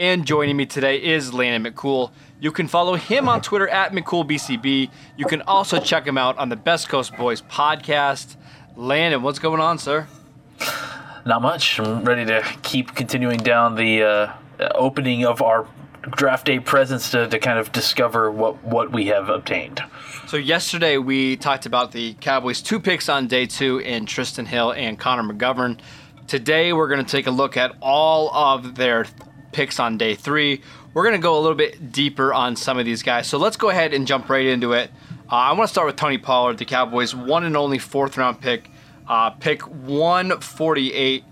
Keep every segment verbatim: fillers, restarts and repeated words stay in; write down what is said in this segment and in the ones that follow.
And joining me today is Landon McCool. You can follow him on Twitter at McCoolBCB. You can also check him out on the Best Coast Boys podcast. Landon, what's going on, sir? Not much. I'm ready to keep continuing down the uh, opening of our draft day presents to, to kind of discover what, what we have obtained. So yesterday we talked about the Cowboys' two picks on day two in Tristan Hill and Connor McGovern. Today we're going to take a look at all of their picks on day three. We're going to go a little bit deeper on some of these guys. So let's go ahead and jump right into it. Uh, I want to start with Tony Pollard, the Cowboys' one and only fourth round pick, uh, pick one forty-eight,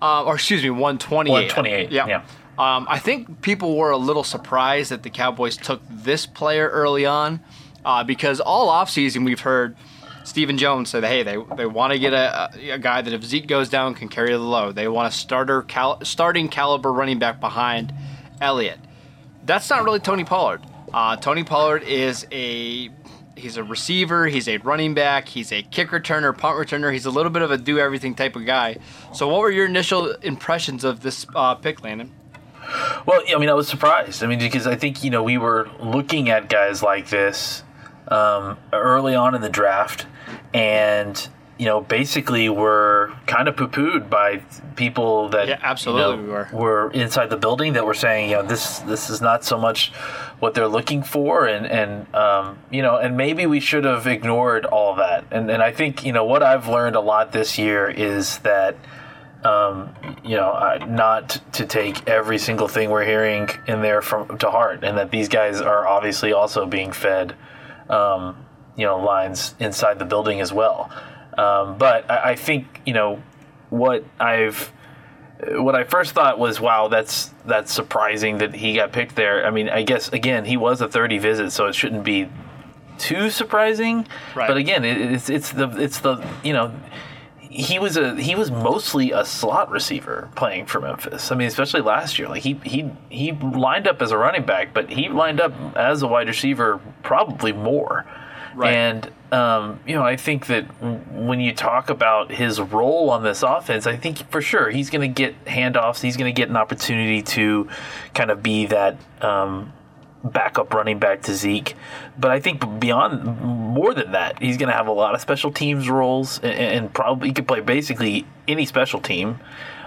uh, or excuse me, one twenty-eight. one twenty-eight, yeah. yeah. Um, I think people were a little surprised that the Cowboys took this player early on uh, because all offseason we've heard Stephen Jones said, hey, they they want to get a, a guy that if Zeke goes down can carry the load. They want a starter cal- starting caliber running back behind Elliott. That's not really Tony Pollard. Uh, Tony Pollard is a he's a receiver, he's a running back, he's a kick returner, punt returner. He's a little bit of a do-everything type of guy. So what were your initial impressions of this uh, pick, Landon? Well, I mean, I was surprised. I mean, because I think, you know, we were looking at guys like this um, early on in the draft. And, you know, basically were kind of poo-pooed by people that yeah, absolutely you know, we were. were inside the building that were saying, you know, this this is not so much what they're looking for. And, and um, you know, and maybe we should have ignored all that. And, and I think, you know, what I've learned a lot this year is that, Um, you know, uh, not to take every single thing we're hearing in there from to heart, and that these guys are obviously also being fed, um, you know, lines inside the building as well. Um, but I, I think you know what I've, what I first thought was, wow, that's that's surprising that he got picked there. I mean, I guess again he was a thirty visit, so it shouldn't be too surprising. Right. But again, it, it's it's the it's the you know. He was a he was mostly a slot receiver playing for Memphis. I mean, especially last year, like he he he lined up as a running back, but he lined up as a wide receiver probably more. Right. And um, you know, I think that when you talk about his role on this offense, I think for sure he's going to get handoffs. He's going to get an opportunity to kind of be that um, backup running back to Zeke. But I think beyond. More than that, he's going to have a lot of special teams roles, and, and probably he could play basically any special team.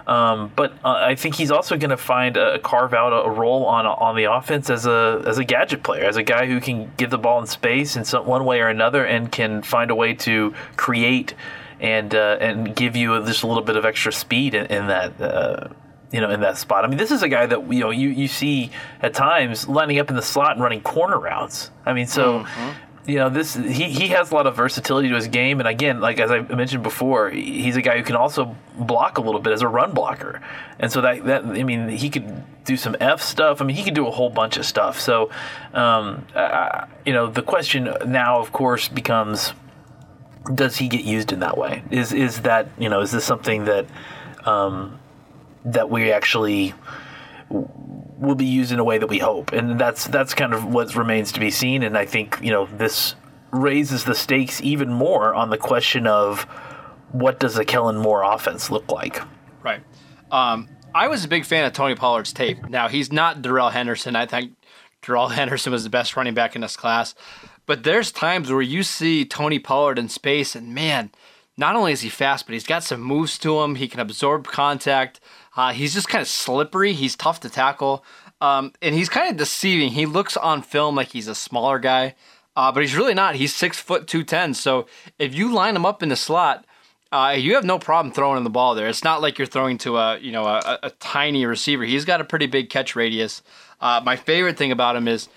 Um, but uh, I think he's also going to find a carve out a, a role on on the offense as a as a gadget player, as a guy who can give the ball in space in some one way or another, and can find a way to create and uh, and give you just a little bit of extra speed in, in that. Uh, You know, in that spot. I mean, this is a guy that you know you you see at times lining up in the slot and running corner routes. I mean, so. Mm-hmm. You know, this he, he has a lot of versatility to his game. And again, like as I mentioned before, he's a guy who can also block a little bit as a run blocker. And so that, that I mean, he could do some F stuff. I mean, he could do a whole bunch of stuff. So, um, uh, you know, the question now, of course, becomes, does he get used in that way? Is is that, you know, is this something that um, that we actually will be used in a way that we hope, and that's that's kind of what remains to be seen. And I think you know this raises the stakes even more on the question of what does a Kellen Moore offense look like. Right. Um, I was a big fan of Tony Pollard's tape. Now he's not Darrell Henderson. I think Darrell Henderson was the best running back in this class, but there's times where you see Tony Pollard in space, and man, not only is he fast, but he's got some moves to him. He can absorb contact. Uh, he's just kind of slippery. He's tough to tackle. Um, and he's kind of deceiving. He looks on film like he's a smaller guy, uh, but he's really not. He's six foot two ten. So if you line him up in the slot, uh, you have no problem throwing the ball there. It's not like you're throwing to a you know a, a tiny receiver. He's got a pretty big catch radius. Uh, my favorite thing about him is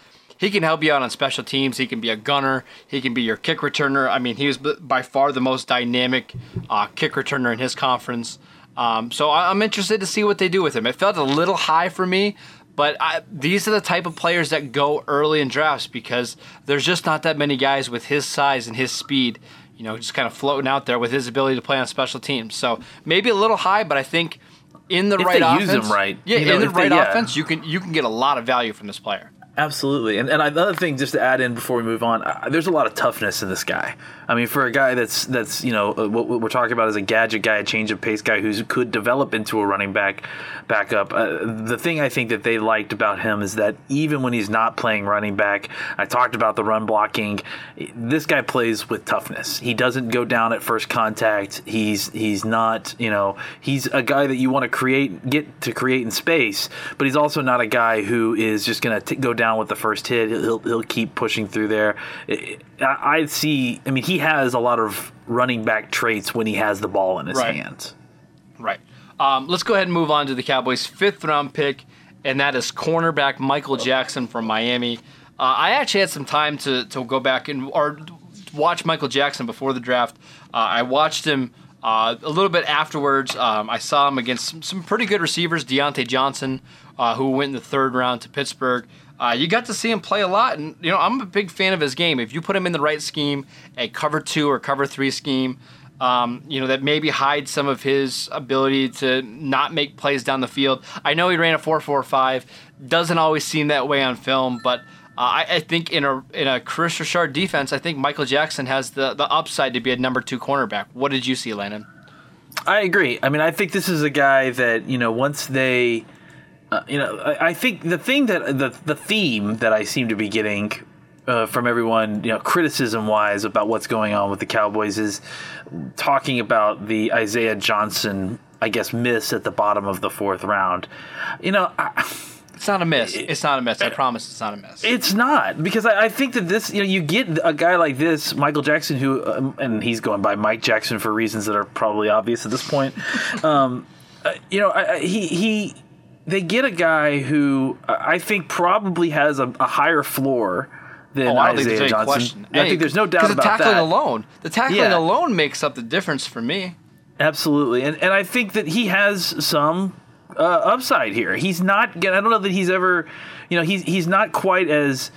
he can help you out on special teams. He can be a gunner. He can be your kick returner. I mean, he was by far the most dynamic uh, kick returner in his conference. Um, so I'm interested to see what they do with him. It felt a little high for me, But I, these are the type of players that go early in drafts because there's just not that many guys with his size and his speed, you know, just kind of floating out there with his ability to play on special teams. So maybe a little high, but I think in the if right offense, use him right, yeah, you know, in the right they, yeah. offense, you can you can get a lot of value from this player. Absolutely. And, and another thing just to add in before we move on, uh, there's a lot of toughness in this guy. I mean, for a guy that's, that's you know, uh, what, what we're talking about is a gadget guy, a change of pace guy who could develop into a running back backup. Uh, the thing I think that they liked about him is that even when he's not playing running back, I talked about the run blocking, this guy plays with toughness. He doesn't go down at first contact. He's he's not, you know, he's a guy that you want to create, get to create in space, but he's also not a guy who is just going to go down with the first hit. He'll he'll keep pushing through there. I see. I mean, he has a lot of running back traits when he has the ball in his right. hands. Right. Um, let's go ahead and move on to the Cowboys' fifth round pick, and that is cornerback Michael Jackson from Miami. Uh, I actually had some time to to go back and or watch Michael Jackson before the draft. Uh, I watched him uh, a little bit afterwards. Um, I saw him against some, some pretty good receivers, Deontay Johnson, uh, who went in the third round to Pittsburgh. Uh, you got to see him play a lot, and you know I'm a big fan of his game. If you put him in the right scheme, a cover two or cover three scheme, um, you know that maybe hides some of his ability to not make plays down the field. I know he ran a four four five. Doesn't always seem that way on film, but uh, I, I think in a in a Chris Richard defense, I think Michael Jackson has the the upside to be a number two cornerback. What did you see, Landon? I agree. I mean, I think this is a guy that you know once they. Uh, you know, I, I think the thing that the the theme that I seem to be getting uh, from everyone, you know, criticism wise about what's going on with the Cowboys is talking about the Isaiah Johnson, I guess, miss at the bottom of the fourth round. You know, I, it's not a miss. It, it's not a miss. I promise, it's not a miss. It's not because I, I think that this, you know, you get a guy like this, Michael Jackson, who, um, and he's going by Mike Jackson for reasons that are probably obvious at this point. um, uh, you know, I, I, he he. They get a guy who I think probably has a, a higher floor than oh, I Isaiah Johnson. Question. I hey, think there's no doubt about that. Because the tackling alone, the tackling yeah. alone makes up the difference for me. Absolutely, and and I think that he has some uh, upside here. He's not. I don't know that he's ever. You know, he's he's not quite as.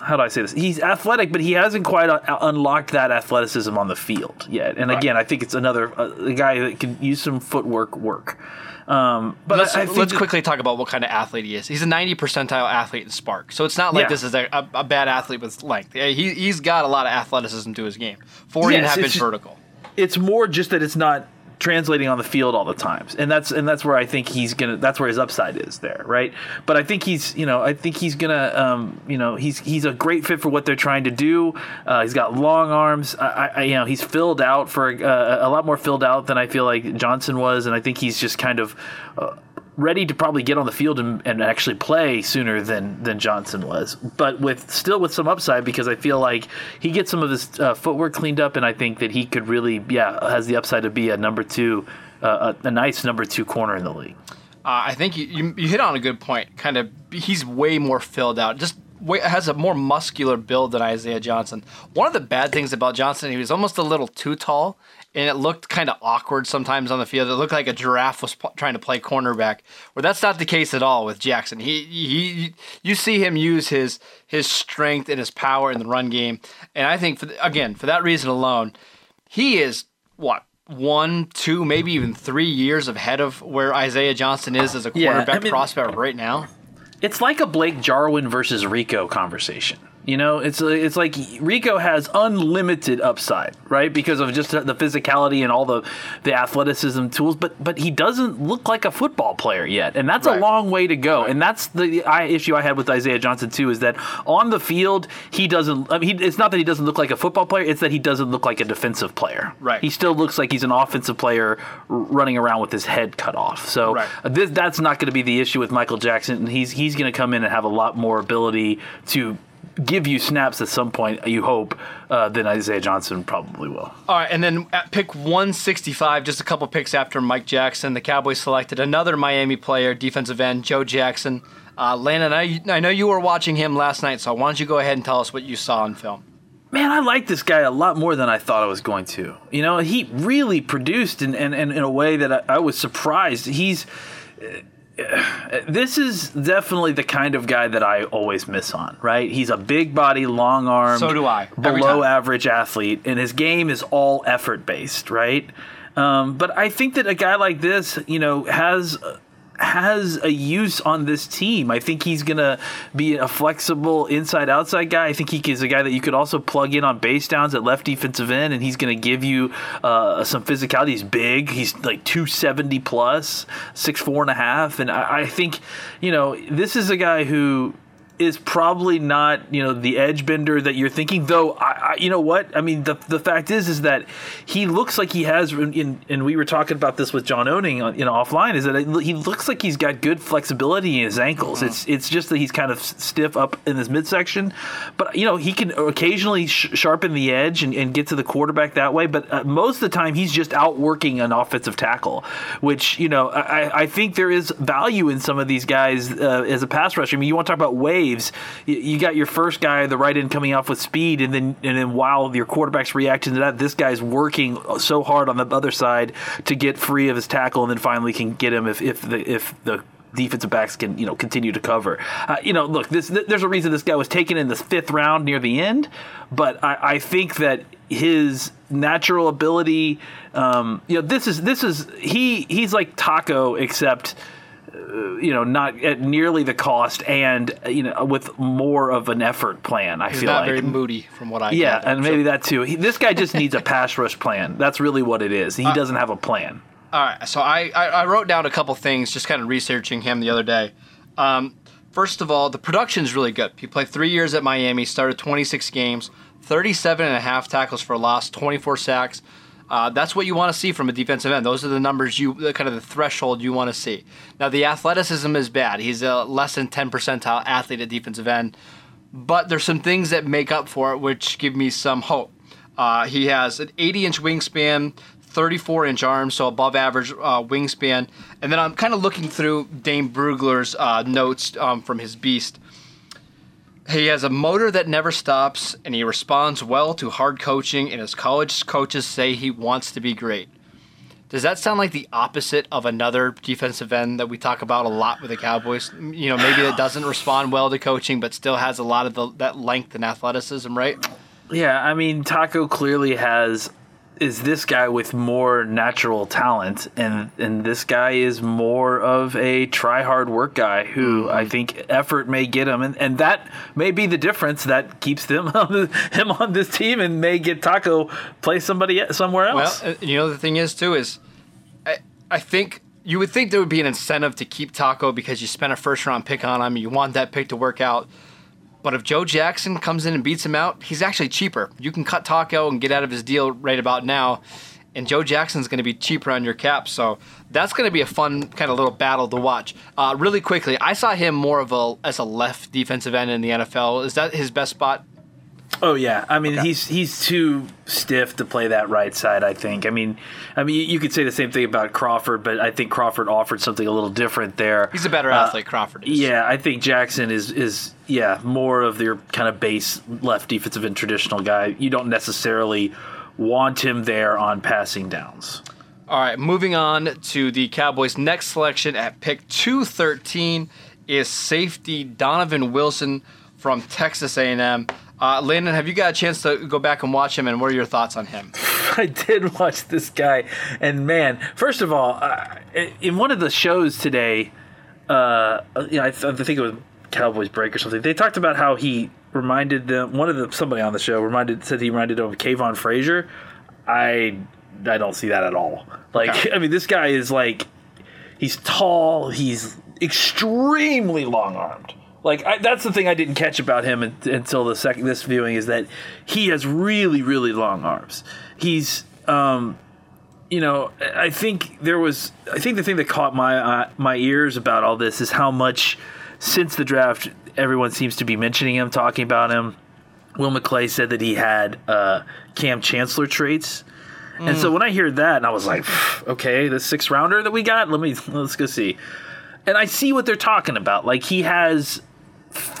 How do I say this? He's athletic, but he hasn't quite unlocked that athleticism on the field yet. And right. again, I think it's another uh, a guy that can use some footwork work. Um, but let's, I, I think let's quickly talk about what kind of athlete he is. He's a ninetieth percentile athlete in Spark, so it's not like yeah. this is a, a, a bad athlete with length. He, he's got a lot of athleticism to his game. forty yes, and a half inch vertical. It's more just that it's not translating on the field all the times, and that's and that's where I think he's gonna. That's where his upside is there, right? But I think he's, you know, I think he's gonna, um, you know, he's he's a great fit for what they're trying to do. Uh, he's got long arms. I, I, you know, he's filled out for uh, a lot more filled out than I feel like Johnson was, and I think he's just kind of uh, ready to probably get on the field and, and actually play sooner than than Johnson was. But with still with some upside because I feel like he gets some of his uh, footwork cleaned up, and I think that he could really, yeah, has the upside to be a number two, uh, a, a nice number two corner in the league. Uh, I think you, you you hit on a good point. Kind of, he's way more filled out. Just way, has a more muscular build than Isaiah Johnson. One of the bad things about Johnson, he was almost a little too tall. And it looked kind of awkward sometimes on the field. It looked like a giraffe was p- trying to play cornerback. Well, that's not the case at all with Jackson. He, he, you see him use his his strength and his power in the run game. And I think, for the, again, for that reason alone, he is, what, one, two, maybe even three years ahead of where Isaiah Johnson is as a cornerback yeah, I mean, prospect right now. It's like a Blake Jarwin versus Rico conversation. You know, it's it's like Rico has unlimited upside, right? Because of just the physicality and all the, the athleticism tools, but but he doesn't look like a football player yet, and that's right. a long way to go. Right. And that's the I, issue I had with Isaiah Johnson too, is that on the field he doesn't. I mean, he, it's not that he doesn't look like a football player; it's that he doesn't look like a defensive player. Right. He still looks like he's an offensive player running around with his head cut off. So right. this, that's not going to be the issue with Michael Jackson, and he's he's going to come in and have a lot more ability to give you snaps at some point, you hope, uh, then Isaiah Johnson probably will. All right, and then at pick one sixty-five, just a couple picks after Mike Jackson, the Cowboys selected another Miami player, defensive end, Joe Jackson. Uh, Landon, I, I know you were watching him last night, so why don't you go ahead and tell us what you saw on film. Man, I like this guy a lot more than I thought I was going to. You know, he really produced in, in, in a way that I, I was surprised. He's... Uh, this is definitely the kind of guy that I always miss on, right? He's a big body, long arm, so do I, below average athlete, and his game is all effort based, right? Um, but I think that a guy like this, you know, has has a use on this team. I think he's going to be a flexible inside-outside guy. I think he is a guy that you could also plug in on base downs at left defensive end, and he's going to give you uh, some physicality. He's big. He's like two seventy plus, six four and a half. And I, I think, you know, this is a guy who is probably not, you know, the edge bender that you're thinking, though. I, I, you know what? I mean, the the fact is, is that he looks like he has, in, and we were talking about this with John Oening on, you know, offline, is that it, he looks like he's got good flexibility in his ankles. Mm-hmm. It's it's just that he's kind of stiff up in his midsection, but, you know, he can occasionally sh- sharpen the edge and, and get to the quarterback that way, but uh, most of the time he's just outworking an offensive tackle, which, you know, I, I think there is value in some of these guys uh, as a pass rusher. I mean, you want to talk about Wade. You got your first guy, the right end, coming off with speed, and then and then while your quarterback's reacting to that, this guy's working so hard on the other side to get free of his tackle, and then finally can get him if if the if the defensive backs can, you know, continue to cover. Uh, you know, look, this th- there's a reason this guy was taken in the fifth round near the end, but I, I think that his natural ability, um, you know, this is this is he he's like Taco, except, you know, not at nearly the cost, and, you know, with more of an effort plan. I He's feel not like very moody, from what I yeah, gather, and so. Maybe that too. He, this guy just needs a pass rush plan. That's really what it is. He uh, doesn't have a plan. All right, so I, I I wrote down a couple things, just kind of researching him the other day. Um, first of all, the production's really good. He played three years at Miami, started twenty-six games, thirty-seven and a half tackles for loss, twenty-four sacks. Uh, that's what you want to see from a defensive end. Those are the numbers you, kind of the threshold you want to see. Now, the athleticism is bad. He's a less than ten percentile athlete at defensive end. But there's some things that make up for it, which give me some hope. Uh, he has an eighty-inch wingspan, thirty-four-inch arms, so above average uh, wingspan. And then I'm kind of looking through Dane Brugler's uh, notes um, from his Beast. He has a motor that never stops, and he responds well to hard coaching, and his college coaches say he wants to be great. Does that sound like the opposite of another defensive end that we talk about a lot with the Cowboys? You know, maybe that doesn't respond well to coaching, but still has a lot of the, that length and athleticism, right? Yeah, I mean, Taco clearly has... is this guy with more natural talent, and and this guy is more of a try hard work guy who I think effort may get him, and, and that may be the difference that keeps them on the, him on this team and may get Taco play somebody somewhere else. Well, you know, the thing is too is I, I think you would think there would be an incentive to keep Taco because you spent a first round pick on him. You want that pick to work out. But if Joe Jackson comes in and beats him out, he's actually cheaper. You can cut Taco and get out of his deal right about now, and Joe Jackson's going to be cheaper on your cap. So that's going to be a fun kind of little battle to watch. Uh, really quickly, I saw him more of a as a left defensive end in the N F L. Is that his best spot? Oh yeah, I mean okay. he's he's too stiff to play that right side. I think. I mean, I mean you could say the same thing about Crawford, but I think Crawford offered something a little different there. He's a better uh, athlete, Crawford is. Yeah, I think Jackson is is yeah more of your kind of base left defensive and traditional guy. You don't necessarily want him there on passing downs. All right, moving on to the Cowboys' next selection at pick two thirteen is safety Donovan Wilson from Texas A and M. Uh, Landon, have you got a chance to go back and watch him, and what are your thoughts on him? I did watch this guy, and man, first of all, uh, in one of the shows today, uh, you know, I, th- I think it was Cowboys Break or something, they talked about how he reminded them, one of the, somebody on the show reminded said he reminded them of Kavon Frazier. I, I don't see that at all. Like, okay. I mean, this guy is like, he's tall, he's extremely long-armed. Like, I, that's the thing I didn't catch about him until the second this viewing is that he has really, really long arms. He's, um, you know, I think there was, I think the thing that caught my uh, my ears about all this is how much since the draft everyone seems to be mentioning him, talking about him. Will McClay said that he had uh, Cam Chancellor traits. Mm. And so when I heard that, and I was like, okay, the sixth rounder that we got, let me let's go see. And I see what they're talking about. Like, he has...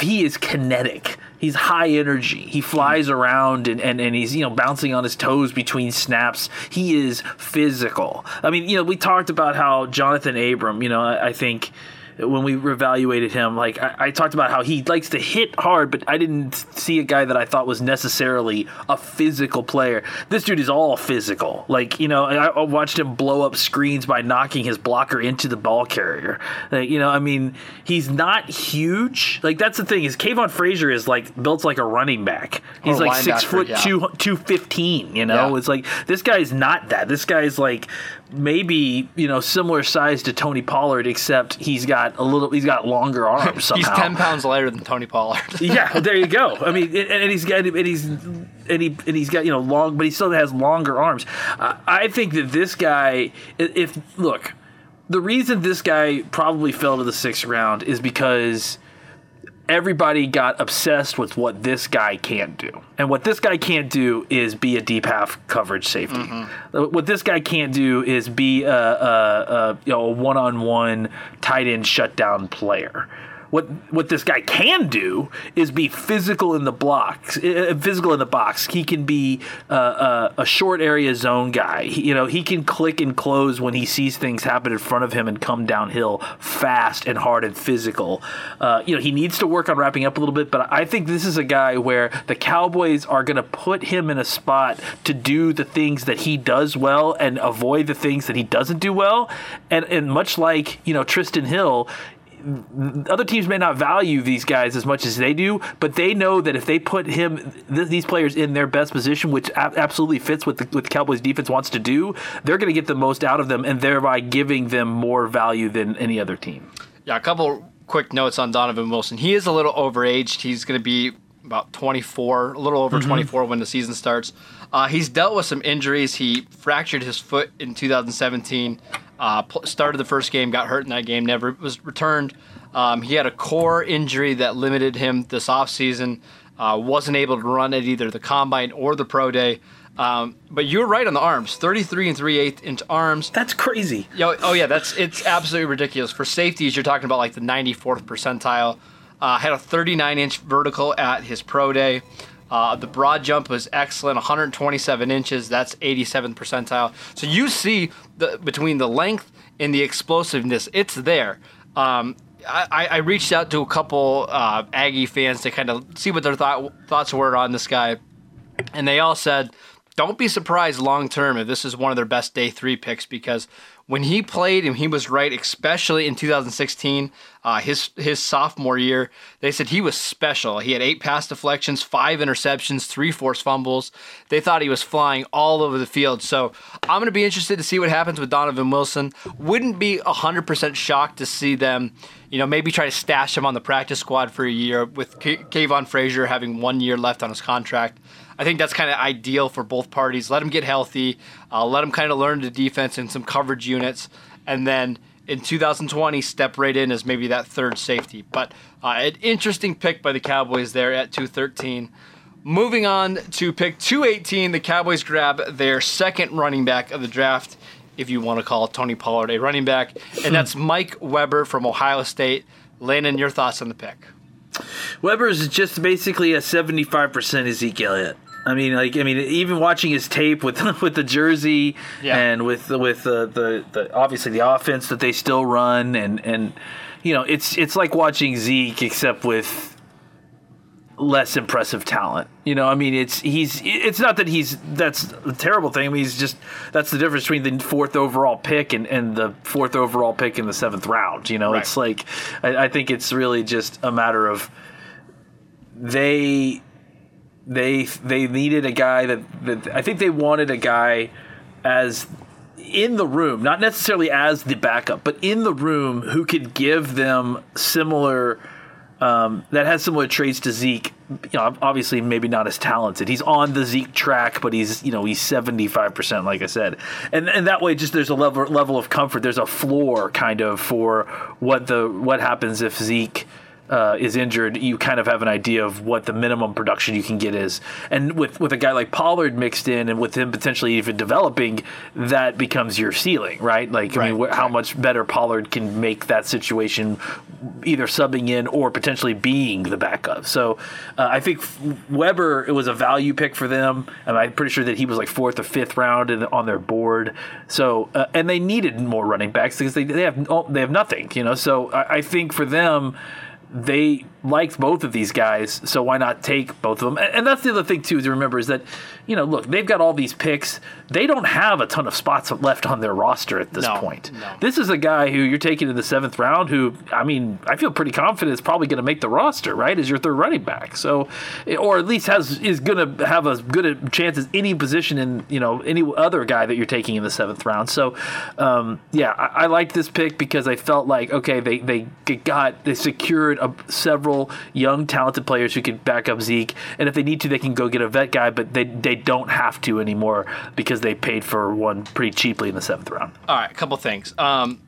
he is kinetic. He's high energy. He flies around and, and, and he's, you know, bouncing on his toes between snaps. He is physical. I mean, you know, we talked about how Jonathan Abram, you know, I, I think when we reevaluated him. Like I, I talked about how he likes to hit hard, but I didn't see a guy that I thought was necessarily a physical player. This dude is all physical. Like, you know, I, I watched him blow up screens by knocking his blocker into the ball carrier. Like, you know, I mean, he's not huge. Like, that's the thing is Kavon Frazier is like built like a running back. He's or like six foot yeah. two, two fifteen, you know, yeah. It's like this guy's not that. This guy's like maybe, you know, similar size to Tony Pollard, except he's got a little, he's got longer arms somehow. He's ten pounds lighter than Tony Pollard. Yeah, there you go. I mean, and, and he's got, and he's, and he, and he's got, you know, long, but he still has longer arms. Uh, I think that this guy, if look, the reason this guy probably fell to the sixth round is because everybody got obsessed with what this guy can't do. And what this guy can't do is be a deep half coverage safety. Mm-hmm. What this guy can't do is be a, a, a you know a one-on-one tight end shutdown player. What what this guy can do is be physical in the blocks, physical in the box. He can be uh, uh, a short area zone guy. He, you know, he can click and close when he sees things happen in front of him and come downhill fast and hard and physical. Uh, you know, he needs to work on wrapping up a little bit, but I think this is a guy where the Cowboys are going to put him in a spot to do the things that he does well and avoid the things that he doesn't do well. And and much like, you know, Tristan Hill, other teams may not value these guys as much as they do, but they know that if they put him, th- these players in their best position, which a- absolutely fits with the, what the Cowboys defense wants to do, they're going to get the most out of them and thereby giving them more value than any other team. Yeah, a couple quick notes on Donovan Wilson. He is a little overaged. He's going to be about twenty-four, a little over mm-hmm. twenty-four when the season starts. Uh, he's dealt with some injuries. He fractured his foot in two thousand seventeen. Uh, started the first game, got hurt in that game, never was returned. Um, he had a core injury that limited him this offseason. Uh, wasn't able to run at either the combine or the pro day. Um, but you're right on the arms, thirty-three and three-eighths inch arms. That's crazy. Yo, oh yeah, that's it's absolutely ridiculous. For safeties, you're talking about like the ninety-fourth percentile. Uh, had a thirty-nine inch vertical at his pro day. Uh, the broad jump was excellent, one hundred twenty-seven inches. That's eighty-seventh percentile. So you see the, between the length and the explosiveness, it's there. Um, I, I reached out to a couple uh, Aggie fans to kind of see what their thought, thoughts were on this guy, and they all said, don't be surprised long-term if this is one of their best day three picks, because when he played and he was right, especially in two thousand sixteen, uh, his his sophomore year, they said he was special. He had eight pass deflections, five interceptions, three forced fumbles. They thought he was flying all over the field. So I'm going to be interested to see what happens with Donovan Wilson. Wouldn't be one hundred percent shocked to see them, you know, maybe try to stash him on the practice squad for a year with K- Kavon Frazier having one year left on his contract. I think that's kind of ideal for both parties. Let him get healthy. Uh, let him kind of learn the defense and some coverage units. And then in two thousand twenty, step right in as maybe that third safety. But uh, an interesting pick by the Cowboys there at two thirteen. Moving on to pick two eighteen, the Cowboys grab their second running back of the draft, if you want to call Tony Pollard a running back. And that's Mike Weber from Ohio State. Landon, your thoughts on the pick? Weber is just basically a seventy-five percent Ezekiel Elliott. I mean, like, I mean, even watching his tape with with the jersey yeah. and with with the, the the obviously the offense that they still run, and and you know, it's it's like watching Zeke except with less impressive talent. You know, I mean, it's he's it's not that he's that's a terrible thing. I mean, he's just that's the difference between the fourth overall pick and, and the fourth overall pick in the seventh round. You know, right. It's like I, I think it's really just a matter of they. They they needed a guy that, that I think they wanted a guy as in the room, not necessarily as the backup, but in the room who could give them similar um, that has similar traits to Zeke. You know, obviously maybe not as talented. He's on the Zeke track, but he's you know he's seventy-five percent, like I said, and and that way just there's a level level of comfort. There's a floor kind of for what the what happens if Zeke uh, is injured, you kind of have an idea of what the minimum production you can get is. And with, with a guy like Pollard mixed in and with him potentially even developing, that becomes your ceiling, right? Like, right, I mean, wh- right. how much better Pollard can make that situation, either subbing in or potentially being the backup. So uh, I think Weber, it was a value pick for them. And I'm pretty sure that he was like fourth or fifth round in, on their board. So uh, and they needed more running backs because they, they have oh, they have nothing, you know. So I, I think for them, they liked both of these guys, so why not take both of them? And, and that's the other thing, too, to remember is that, you know, look, they've got all these picks. They don't have a ton of spots left on their roster at this no, point. No. This is a guy who you're taking in the seventh round who, I mean, I feel pretty confident is probably going to make the roster, right, as your third running back. So, or at least has is going to have as good a chance as any position in, you know, any other guy that you're taking in the seventh round. So, um, yeah, I, I liked this pick because I felt like, okay, they, they got, they secured a, several young, talented players who can back up Zeke, and if they need to, they can go get a vet guy, but they they don't have to anymore because they paid for one pretty cheaply in the seventh round. All right, a couple things. Um,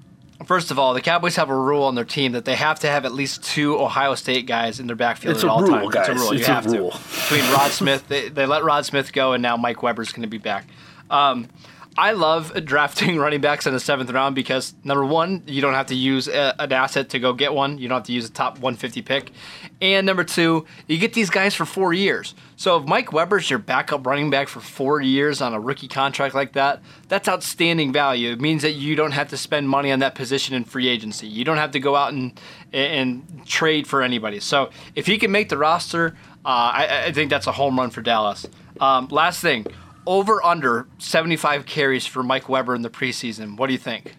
first of all, the Cowboys have a rule on their team that they have to have at least two Ohio State guys in their backfield it's at all rule, times. Guys. It's a rule, guys. It's have a rule. To. Between Rod Smith, they, they let Rod Smith go, and now Mike Weber's going to be back. Um, I love drafting running backs in the seventh round because, number one, you don't have to use a, an asset to go get one. You don't have to use a top one fifty pick. And number two, you get these guys for four years. So if Mike Weber's your backup running back for four years on a rookie contract like that, that's outstanding value. It means that you don't have to spend money on that position in free agency. You don't have to go out and, and trade for anybody. So if he can make the roster, uh, I, I think that's a home run for Dallas. Um, last thing. Over under seventy-five carries for Mike Weber in the preseason. What do you think?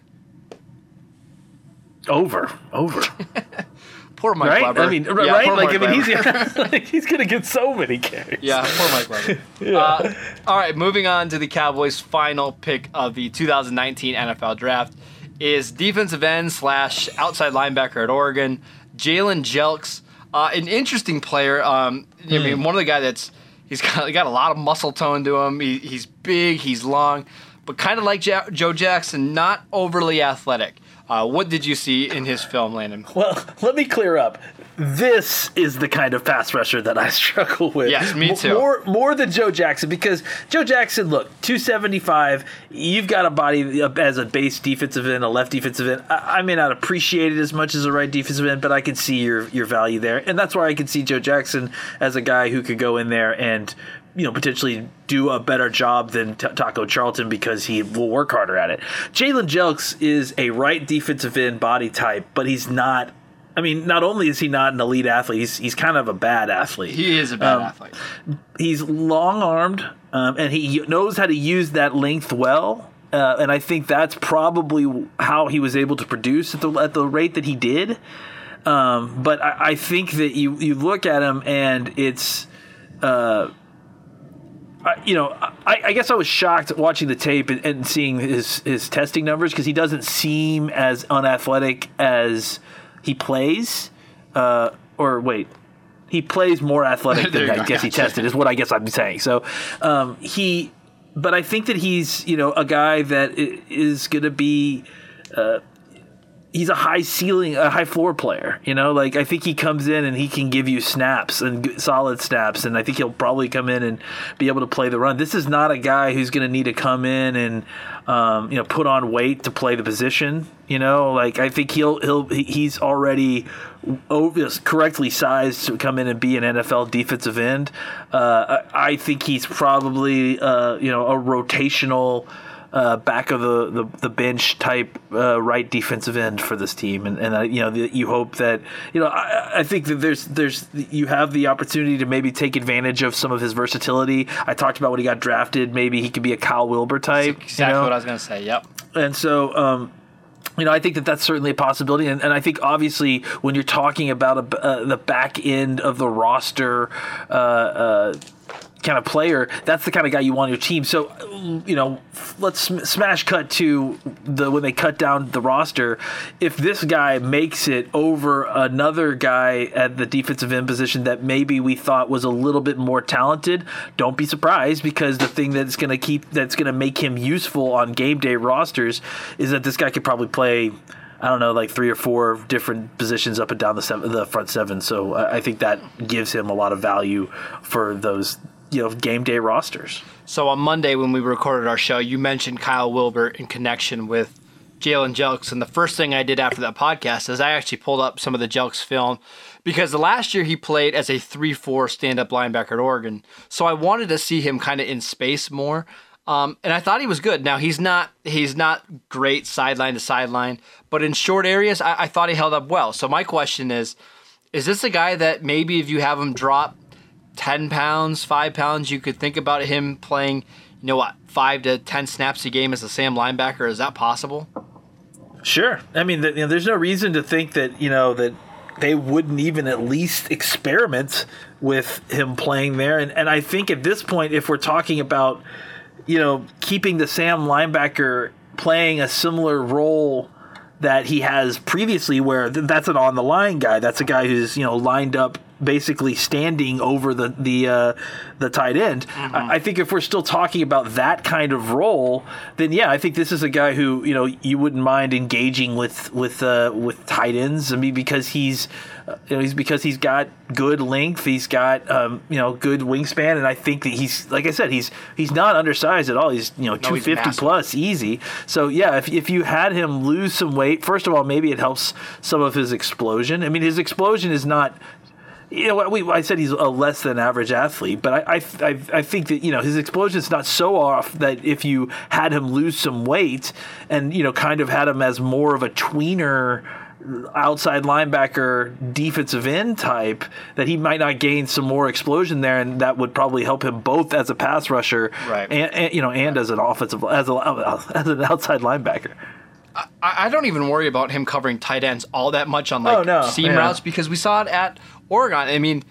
Over, over. Poor Mike right? Weber. I mean, right? Yeah, right? Like, Mike I mean, Weber. he's like, he's gonna get so many carries. Yeah, poor Mike Weber. yeah. Uh, all right, moving on to the Cowboys' final pick of the two thousand nineteen N F L Draft is defensive end slash outside linebacker at Oregon, Jalen Jelks, uh, an interesting player. Um, mm. I mean, one of the guys that's. He's got, got a lot of muscle tone to him. He, he's big, he's long, but kind of like ja- Joe Jackson, not overly athletic. Uh, what did you see in his film, Landon? Well, let me clear up. This is the kind of pass rusher that I struggle with. Yes, me too. More, more than Joe Jackson, because Joe Jackson, look, two seventy-five, you've got a body as a base defensive end, a left defensive end. I, I may not appreciate it as much as a right defensive end, but I can see your, your value there. And that's why I can see Joe Jackson as a guy who could go in there and – you know, potentially do a better job than T- Taco Charlton because he will work harder at it. Jalen Jelks is a right defensive end body type, but he's not. I mean, not only is he not an elite athlete, he's he's kind of a bad athlete. He is a bad um, athlete. He's long-armed, um, and he knows how to use that length well. Uh, and I think that's probably how he was able to produce at the at the rate that he did. Um, but I, I think that you you look at him and it's. Uh, You know, I, I guess I was shocked watching the tape and, and seeing his, his testing numbers because he doesn't seem as unathletic as he plays. Uh, or wait, he plays more athletic than I guess he tested is what I guess I'm saying. So um, he – but I think that he's, you know, a guy that is going to be uh, – he's a high ceiling, a high floor player, you know, like I think he comes in and he can give you snaps and solid snaps. And I think he'll probably come in and be able to play the run. This is not a guy who's going to need to come in and, um, you know, put on weight to play the position, you know, like I think he'll, he'll, he's already correctly sized to come in and be an N F L defensive end. Uh, I think he's probably, uh, you know, a rotational, Uh, back of the, the, the bench type uh, right defensive end for this team, and and uh, you know the, you hope that you know I, I think that there's there's you have the opportunity to maybe take advantage of some of his versatility. I talked about when he got drafted, maybe he could be a Kyle Wilber type. That's exactly you know? what I was going to say. Yep. And so. Um, You know, I think that that's certainly a possibility, and, and I think obviously when you're talking about a, uh, the back end of the roster uh, uh, kind of player, that's the kind of guy you want on your team. So, you know, let's sm- smash cut to the when they cut down the roster. If this guy makes it over another guy at the defensive end position that maybe we thought was a little bit more talented, don't be surprised because the thing that's going to keep that's going to make him useful on game day rosters is that this guy could probably play I don't know, like three or four different positions up and down the seven, the front seven. So I think that gives him a lot of value for those, you know, game day rosters. So on Monday when we recorded our show, you mentioned Kyle Wilber in connection with Jalen Jelks. And the first thing I did after that podcast is I actually pulled up some of the Jelks film, because the last year he played as a three four stand-up linebacker at Oregon. So I wanted to see him kind of in space more. Um, and I thought he was good. Now, he's not he's not great sideline to sideline, but in short areas, I, I thought he held up well. So my question is, is this a guy that maybe if you have him drop ten pounds, five pounds, you could think about him playing, you know what, five to ten snaps a game as a Sam linebacker? Is that possible? Sure. I mean, the, you know, there's no reason to think that, you know, that they wouldn't even at least experiment with him playing there. And, and I think at this point, if we're talking about, you know, keeping the Sam linebacker playing a similar role that he has previously, where th- that's an on-the-line guy. That's a guy who's, you know, lined up basically standing over the the uh, the tight end. Mm-hmm. I-, I think if we're still talking about that kind of role, then yeah, I think this is a guy who, you know, you wouldn't mind engaging with with uh, with tight ends. I mean, because he's uh, you know, he's because he's got good length, he's got um, you know, good wingspan, and I think that he's, like I said, he's he's not undersized at all. He's, you know, no, two fifty plus easy. So yeah, if if you had him lose some weight, first of all, maybe it helps some of his explosion. I mean, his explosion is not, you know, we, I said he's a less than average athlete, but I, I, I, I think that, you know, his explosion is not so off that if you had him lose some weight and, you know, kind of had him as more of a tweener outside linebacker defensive end type, that he might not gain some more explosion there, and that would probably help him both as a pass rusher, right, and, and you know, and as an offensive, as a, as an outside linebacker. I, I don't even worry about him covering tight ends all that much on like oh, no. seam yeah. routes, because we saw it at Oregon. I mean,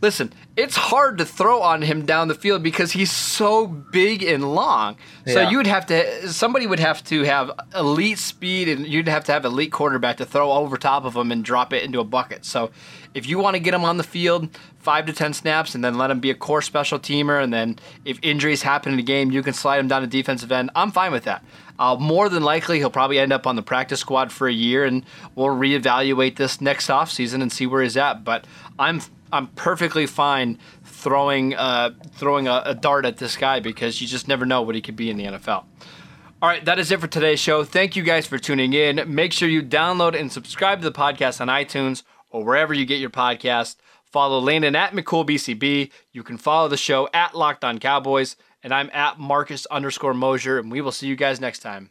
listen, it's hard to throw on him down the field because he's so big and long. So yeah. you would have to, somebody would have to have elite speed, and you'd have to have elite quarterback to throw over top of him and drop it into a bucket. So if you want to get him on the field, five to ten snaps, and then let him be a core special teamer, and then if injuries happen in a game, you can slide him down to defensive end. I'm fine with that. Uh, more than likely, he'll probably end up on the practice squad for a year, and we'll reevaluate this next offseason and see where he's at. But I'm I'm perfectly fine throwing uh, throwing a, a dart at this guy, because you just never know what he could be in the N F L. All right, that is it for today's show. Thank you guys for tuning in. Make sure you download and subscribe to the podcast on iTunes or wherever you get your podcast. Follow Landon at McCoolBCB. You can follow the show at Locked On Cowboys. And I'm at Marcus underscore Mosier, and we will see you guys next time.